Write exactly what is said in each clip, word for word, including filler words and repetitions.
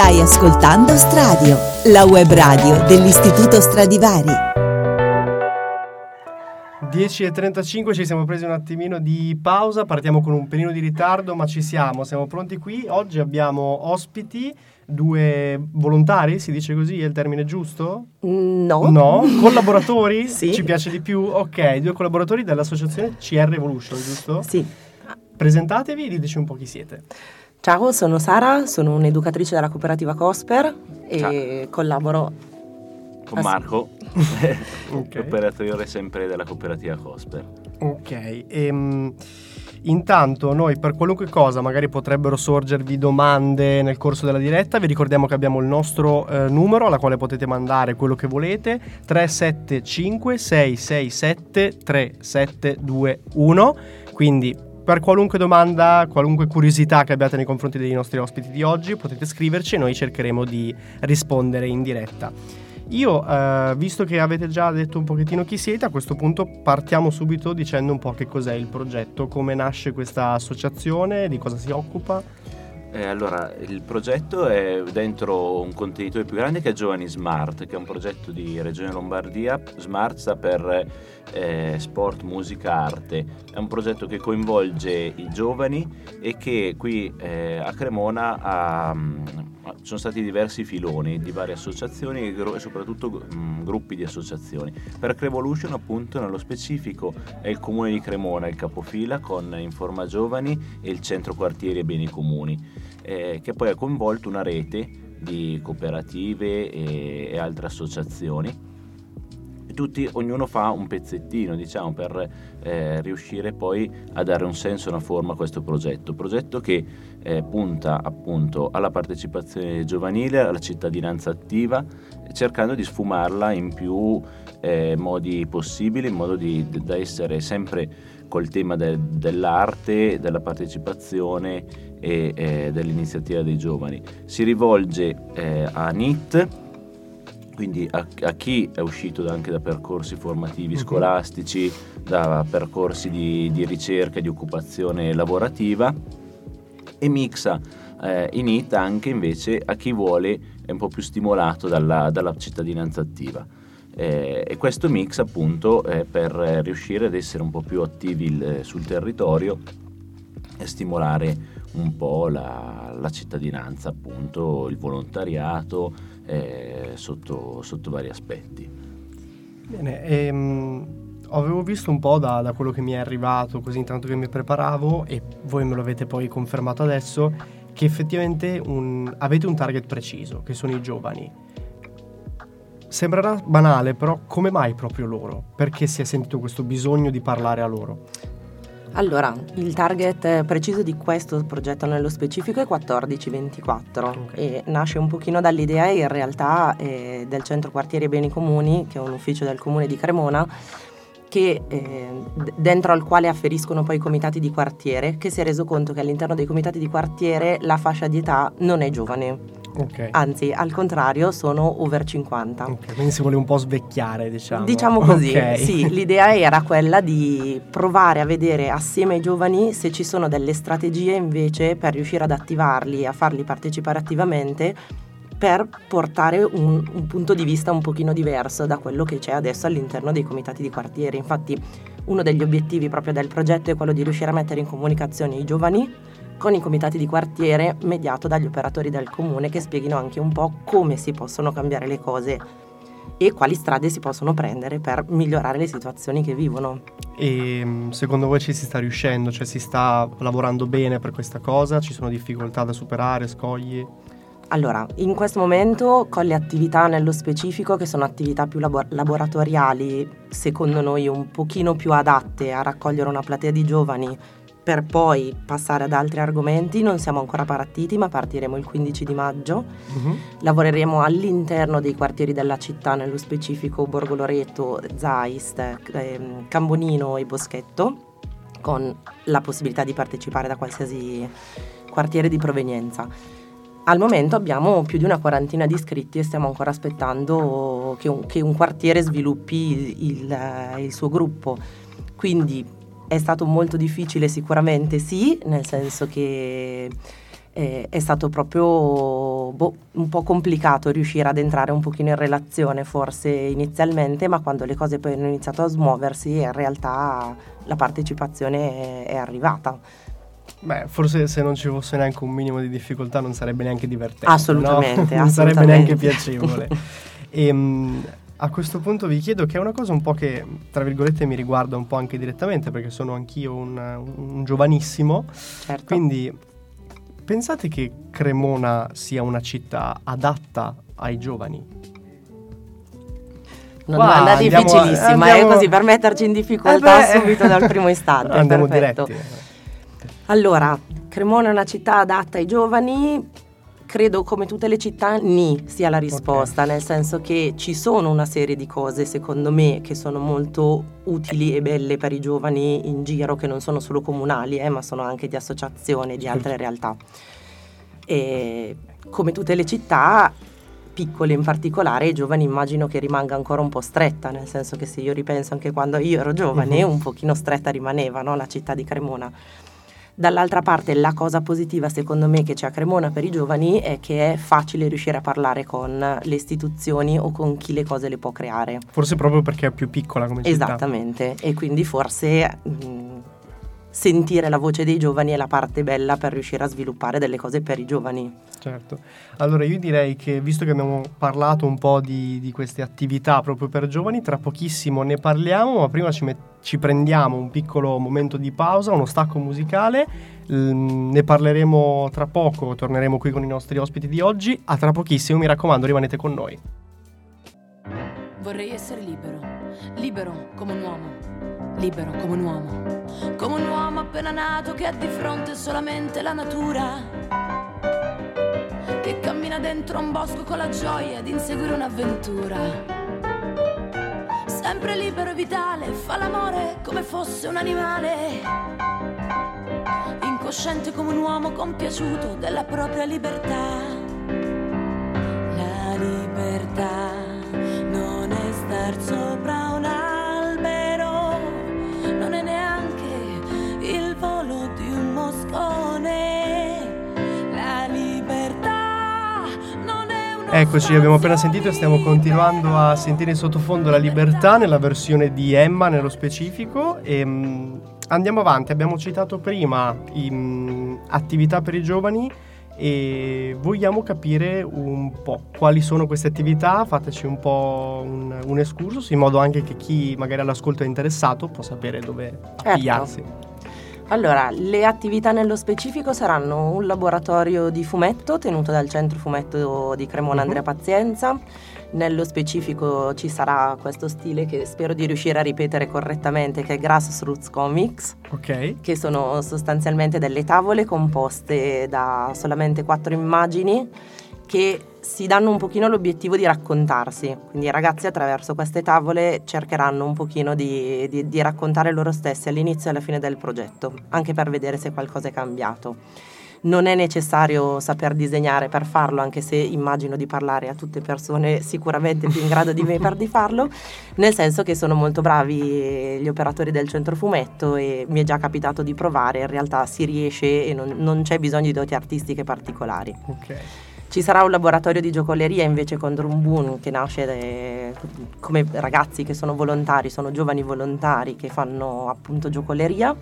Stai ascoltando Stradio, la web radio dell'Istituto Stradivari. dieci e trentacinque, ci siamo presi un attimino di pausa, partiamo con un pelino di ritardo, ma ci siamo, siamo pronti qui. Oggi abbiamo ospiti, due volontari, si dice così, è il termine giusto? No. No? Collaboratori? Sì. Ci piace di più? Ok, due collaboratori dell'associazione C R Evolution, giusto? Sì. Presentatevi e diteci un po' chi siete. Ciao, sono Sara, sono un'educatrice della cooperativa Cosper e Ciao. collaboro... Con Marco, okay. Operatore sempre della cooperativa Cosper. Ok, ehm, intanto noi per qualunque cosa magari potrebbero sorgervi domande nel corso della diretta, vi ricordiamo che abbiamo il nostro eh, numero alla quale potete mandare quello che volete, tre sette cinque sei sei sette tre sette due uno, quindi per qualunque domanda, qualunque curiosità che abbiate nei confronti dei nostri ospiti di oggi potete scriverci e noi cercheremo di rispondere in diretta. Io, eh, visto che avete già detto un pochettino chi siete, a questo punto partiamo subito dicendo un po' che cos'è il progetto, come nasce questa associazione, di cosa si occupa. Eh, allora, il progetto è dentro un contenitore più grande che è Giovani Smart, che è un progetto di Regione Lombardia. Smart sta per eh, sport, musica, arte. È un progetto che coinvolge i giovani e che qui eh, a Cremona ha... ci sono stati diversi filoni di varie associazioni e soprattutto mh, gruppi di associazioni. Per Crevolution appunto nello specifico è il comune di Cremona il capofila con Informa Giovani e il Centro Quartieri e Beni Comuni, eh, che poi ha coinvolto una rete di cooperative e, e altre associazioni. Tutti, ognuno fa un pezzettino, diciamo, per eh, riuscire poi a dare un senso e una forma a questo progetto. Progetto che eh, punta appunto alla partecipazione giovanile, alla cittadinanza attiva, cercando di sfumarla in più eh, modi possibili, in modo di, da essere sempre col tema de, dell'arte, della partecipazione e eh, dell'iniziativa dei giovani. Si rivolge eh, a N I T. Quindi a, a chi è uscito anche da percorsi formativi scolastici, da percorsi di, di ricerca, di occupazione lavorativa, e mixa eh, in I T anche invece a chi vuole, è un po' più stimolato dalla, dalla cittadinanza attiva. Eh, e questo mix appunto eh, per riuscire ad essere un po' più attivi il, sul territorio e stimolare un po' la, la cittadinanza, appunto, il volontariato eh, sotto, sotto vari aspetti. Bene, ehm, avevo visto un po' da, da quello che mi è arrivato così intanto che mi preparavo, e voi me lo avete poi confermato adesso, che effettivamente un, avete un target preciso, che sono i giovani. Sembrerà banale, però come mai proprio loro? Perché si è sentito questo bisogno di parlare a loro? Allora, il target preciso di questo progetto nello specifico è quattordici ventiquattro, okay. E nasce un pochino dall'idea in realtà eh, del Centro Quartieri e Beni Comuni, che è un ufficio del Comune di Cremona, che, eh, dentro al quale afferiscono poi i comitati di quartiere, che si è reso conto che all'interno dei comitati di quartiere la fascia di età non è giovane. Okay. Anzi, al contrario, sono over cinquanta. Okay, quindi si vuole un po' svecchiare, diciamo. Diciamo così, okay. Sì, l'idea era quella di provare a vedere assieme ai giovani se ci sono delle strategie invece per riuscire ad attivarli, a farli partecipare attivamente, per portare un, un punto di vista un pochino diverso da quello che c'è adesso all'interno dei comitati di quartiere. Infatti uno degli obiettivi proprio del progetto è quello di riuscire a mettere in comunicazione i giovani con i comitati di quartiere, mediato dagli operatori del comune, che spieghino anche un po' come si possono cambiare le cose e quali strade si possono prendere per migliorare le situazioni che vivono. E secondo voi ci si sta riuscendo? Cioè si sta lavorando bene per questa cosa? Ci sono difficoltà da superare, scogli? Allora, in questo momento con le attività nello specifico, che sono attività più labor- laboratoriali, secondo noi un pochino più adatte a raccogliere una platea di giovani per poi passare ad altri argomenti, non siamo ancora partiti, ma partiremo il quindici di maggio. Uh-huh. Lavoreremo all'interno dei quartieri della città, nello specifico Borgoloretto, Zeist, eh, Cambonino e Boschetto, con la possibilità di partecipare da qualsiasi quartiere di provenienza. Al momento abbiamo più di una quarantina di iscritti e stiamo ancora aspettando che un, che un quartiere sviluppi il, il suo gruppo. Quindi è stato molto difficile, sicuramente sì, nel senso che eh, è stato proprio stato boh, un po' complicato riuscire ad entrare un pochino in relazione forse inizialmente, ma quando le cose poi hanno iniziato a smuoversi in realtà la partecipazione è arrivata. Beh, forse se non ci fosse neanche un minimo di difficoltà non sarebbe neanche divertente. Assolutamente, no? Non assolutamente. Sarebbe neanche piacevole. E, mh, a questo punto vi chiedo, che è una cosa un po' che, tra virgolette, mi riguarda un po' anche direttamente, perché sono anch'io un, un giovanissimo, certo. Quindi pensate che Cremona sia una città adatta ai giovani? Una wow, domanda difficilissima, andiamo... è così per metterci in difficoltà eh beh... subito dal primo istante. Andiamo perfetto. Diretti. Allora, Cremona è una città adatta ai giovani? Credo, come tutte le città, ni sia la risposta, okay. Nel senso che ci sono una serie di cose, secondo me, che sono molto utili e belle per i giovani in giro, che non sono solo comunali, eh, ma sono anche di associazioni, di altre realtà. E come tutte le città, piccole in particolare, i giovani immagino che rimanga ancora un po' stretta, nel senso che se io ripenso anche quando io ero giovane, mm-hmm. un pochino stretta rimaneva, no, la città di Cremona. Dall'altra parte la cosa positiva secondo me che c'è a Cremona per i giovani è che è facile riuscire a parlare con le istituzioni o con chi le cose le può creare. Forse proprio perché è più piccola come città. Esattamente, e quindi forse mh, sentire la voce dei giovani è la parte bella per riuscire a sviluppare delle cose per i giovani. Certo, allora io direi che, visto che abbiamo parlato un po' di, di queste attività proprio per giovani, tra pochissimo ne parliamo, ma prima ci mettiamo... ci prendiamo un piccolo momento di pausa, uno stacco musicale, ne parleremo tra poco, torneremo qui con i nostri ospiti di oggi, a tra pochissimo, mi raccomando, rimanete con noi. Vorrei essere libero, libero come un uomo, libero come un uomo, come un uomo appena nato che ha di fronte solamente la natura, che cammina dentro un bosco con la gioia di inseguire un'avventura. Sempre libero e vitale, fa l'amore come fosse un animale, incosciente come un uomo compiaciuto della propria libertà. La libertà non è star sopra un albero, non è neanche il volo di un moscone. La libertà non è uno Eccoci, abbiamo appena sentito e stiamo continuando a sentire in sottofondo la libertà nella versione di Emma nello specifico. E, um, andiamo avanti, abbiamo citato prima um, attività per i giovani e vogliamo capire un po' quali sono queste attività, fateci un po' un, un excursus in modo anche che chi magari all'ascolto è interessato può sapere dove appigliarsi. Certo. Allora, le attività nello specifico saranno un laboratorio di fumetto tenuto dal Centro Fumetto di Cremona Andrea Pazienza. Nello specifico ci sarà questo stile che spero di riuscire a ripetere correttamente, che è Grassroots Comics, okay. Che sono sostanzialmente delle tavole composte da solamente quattro immagini che si danno un pochino l'obiettivo di raccontarsi, quindi i ragazzi attraverso queste tavole cercheranno un pochino di, di, di raccontare loro stessi all'inizio e alla fine del progetto, anche per vedere se qualcosa è cambiato. Non è necessario saper disegnare per farlo, anche se immagino di parlare a tutte persone sicuramente più in grado di me per di farlo, nel senso che sono molto bravi gli operatori del Centro Fumetto e mi è già capitato di provare, in realtà si riesce e non, non c'è bisogno di doti artistiche particolari. Ok. Ci sarà un laboratorio di giocoleria invece con Drumbun, che nasce de, come ragazzi che sono volontari, sono giovani volontari che fanno appunto giocoleria,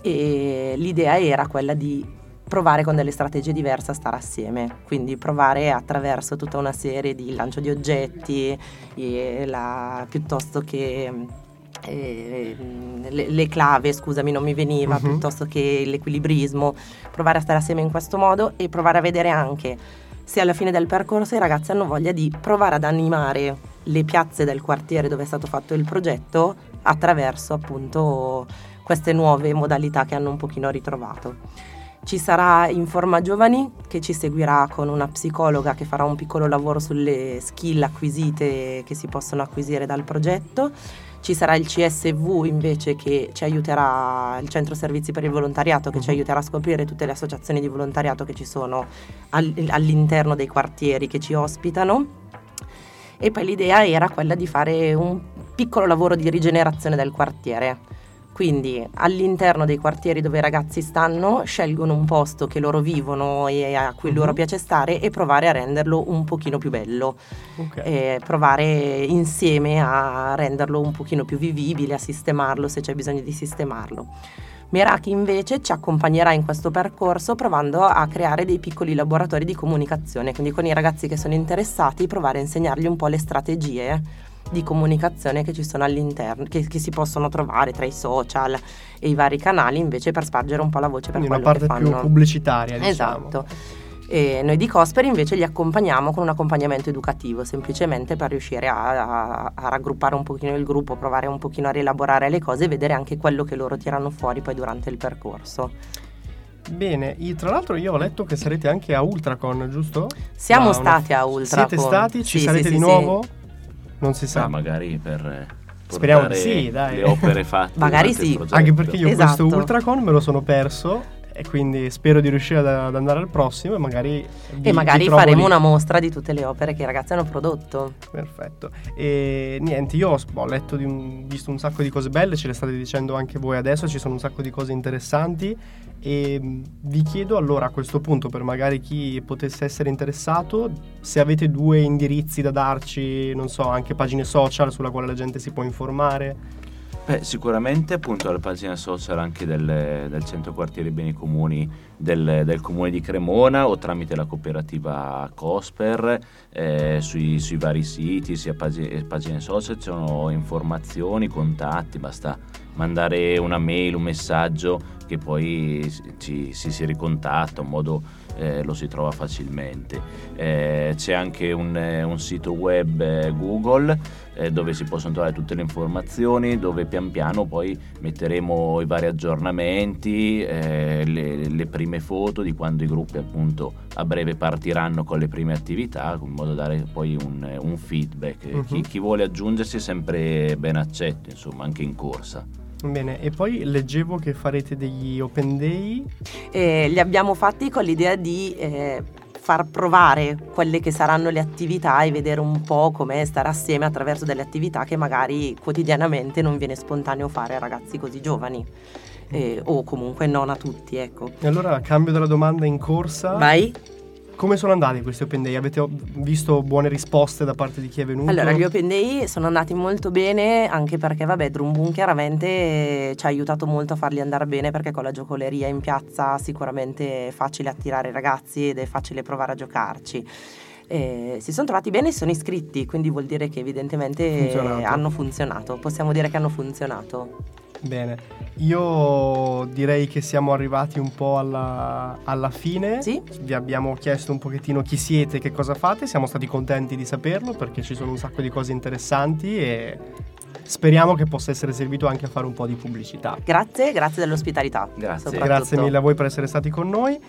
e l'idea era quella di provare con delle strategie diverse a stare assieme, quindi provare attraverso tutta una serie di lancio di oggetti e la, piuttosto che eh, le, le clave, scusami non mi veniva, uh-huh. piuttosto che l'equilibrismo, provare a stare assieme in questo modo e provare a vedere anche se alla fine del percorso i ragazzi hanno voglia di provare ad animare le piazze del quartiere dove è stato fatto il progetto attraverso appunto queste nuove modalità che hanno un pochino ritrovato. Ci sarà Informa Giovani che ci seguirà con una psicologa che farà un piccolo lavoro sulle skill acquisite che si possono acquisire dal progetto. Ci sarà il C S V invece che ci aiuterà, il Centro Servizi per il Volontariato, che ci aiuterà a scoprire tutte le associazioni di volontariato che ci sono all'interno dei quartieri che ci ospitano. E poi l'idea era quella di fare un piccolo lavoro di rigenerazione del quartiere, Quindi all'interno dei quartieri dove i ragazzi stanno scelgono un posto che loro vivono e a cui loro piace stare e provare a renderlo un pochino più bello, okay. E provare insieme a renderlo un pochino più vivibile, a sistemarlo se c'è bisogno di sistemarlo. Meraki invece ci accompagnerà in questo percorso provando a creare dei piccoli laboratori di comunicazione, quindi con i ragazzi che sono interessati provare a insegnargli un po' le strategie di comunicazione che ci sono all'interno, che, che si possono trovare tra i social e i vari canali, invece per spargere un po' la voce per quindi quello che fanno. Una parte più pubblicitaria, diciamo. Esatto. E noi di Cosper invece li accompagniamo con un accompagnamento educativo, semplicemente per riuscire a, a, a raggruppare un pochino il gruppo, provare un pochino a rielaborare le cose e vedere anche quello che loro tirano fuori poi durante il percorso. Bene, tra l'altro io ho letto che sarete anche a Ultracon, giusto? Siamo ah, stati a Ultracon. Siete stati? Ci sì, sarete sì, di sì, nuovo? Sì. Non si sa. Ah, magari per speriamo di sì, dai. Le opere fatte. Magari sì. Anche perché io esatto. questo Ultracon me lo sono perso e quindi spero di riuscire ad, ad andare al prossimo e magari vi, e magari faremo lì una mostra di tutte le opere che i ragazzi hanno prodotto. Perfetto. E niente, io ho, ho letto di un, visto un sacco di cose belle, ce le state dicendo anche voi adesso, ci sono un sacco di cose interessanti e vi chiedo allora a questo punto, per magari chi potesse essere interessato, se avete due indirizzi da darci, non so, anche pagine social sulla quale la gente si può informare. Beh, sicuramente appunto la pagina social anche del, del Centro Quartieri e Beni Comuni del, del Comune di Cremona o tramite la cooperativa Cosper, eh, sui, sui vari siti, sia pagine, pagine social, ci sono informazioni, contatti, basta mandare una mail, un messaggio che poi ci, si, si ricontatta, un modo eh, lo si trova facilmente. Eh, c'è anche un, un sito web eh, Google, dove si possono trovare tutte le informazioni, dove pian piano poi metteremo i vari aggiornamenti, eh, le, le prime foto di quando i gruppi appunto a breve partiranno con le prime attività, in modo da dare poi un, un feedback. Uh-huh. Chi, chi vuole aggiungersi è sempre ben accetto, insomma, anche in corsa. Bene, e poi leggevo che farete degli open day. Eh, li abbiamo fatti con l'idea di... Eh... far provare quelle che saranno le attività e vedere un po' come stare assieme attraverso delle attività che magari quotidianamente non viene spontaneo fare a ragazzi così giovani eh, o comunque non a tutti, ecco. E allora cambio dalla domanda in corsa. Vai. Come sono andati questi open day? Avete visto buone risposte da parte di chi è venuto? Allora, gli open day sono andati molto bene, anche perché vabbè Drumbun chiaramente ci ha aiutato molto a farli andare bene, perché con la giocoleria in piazza sicuramente è facile attirare i ragazzi ed è facile provare a giocarci. Eh, si sono trovati bene e sono iscritti, quindi vuol dire che evidentemente funzionato. hanno funzionato, possiamo dire che hanno funzionato. Bene, io direi che siamo arrivati un po' alla, alla fine. Sì. Vi abbiamo chiesto un pochettino chi siete, che cosa fate, siamo stati contenti di saperlo perché ci sono un sacco di cose interessanti e speriamo che possa essere servito anche a fare un po' di pubblicità. Grazie, grazie dell'ospitalità. Grazie, grazie mille a voi per essere stati con noi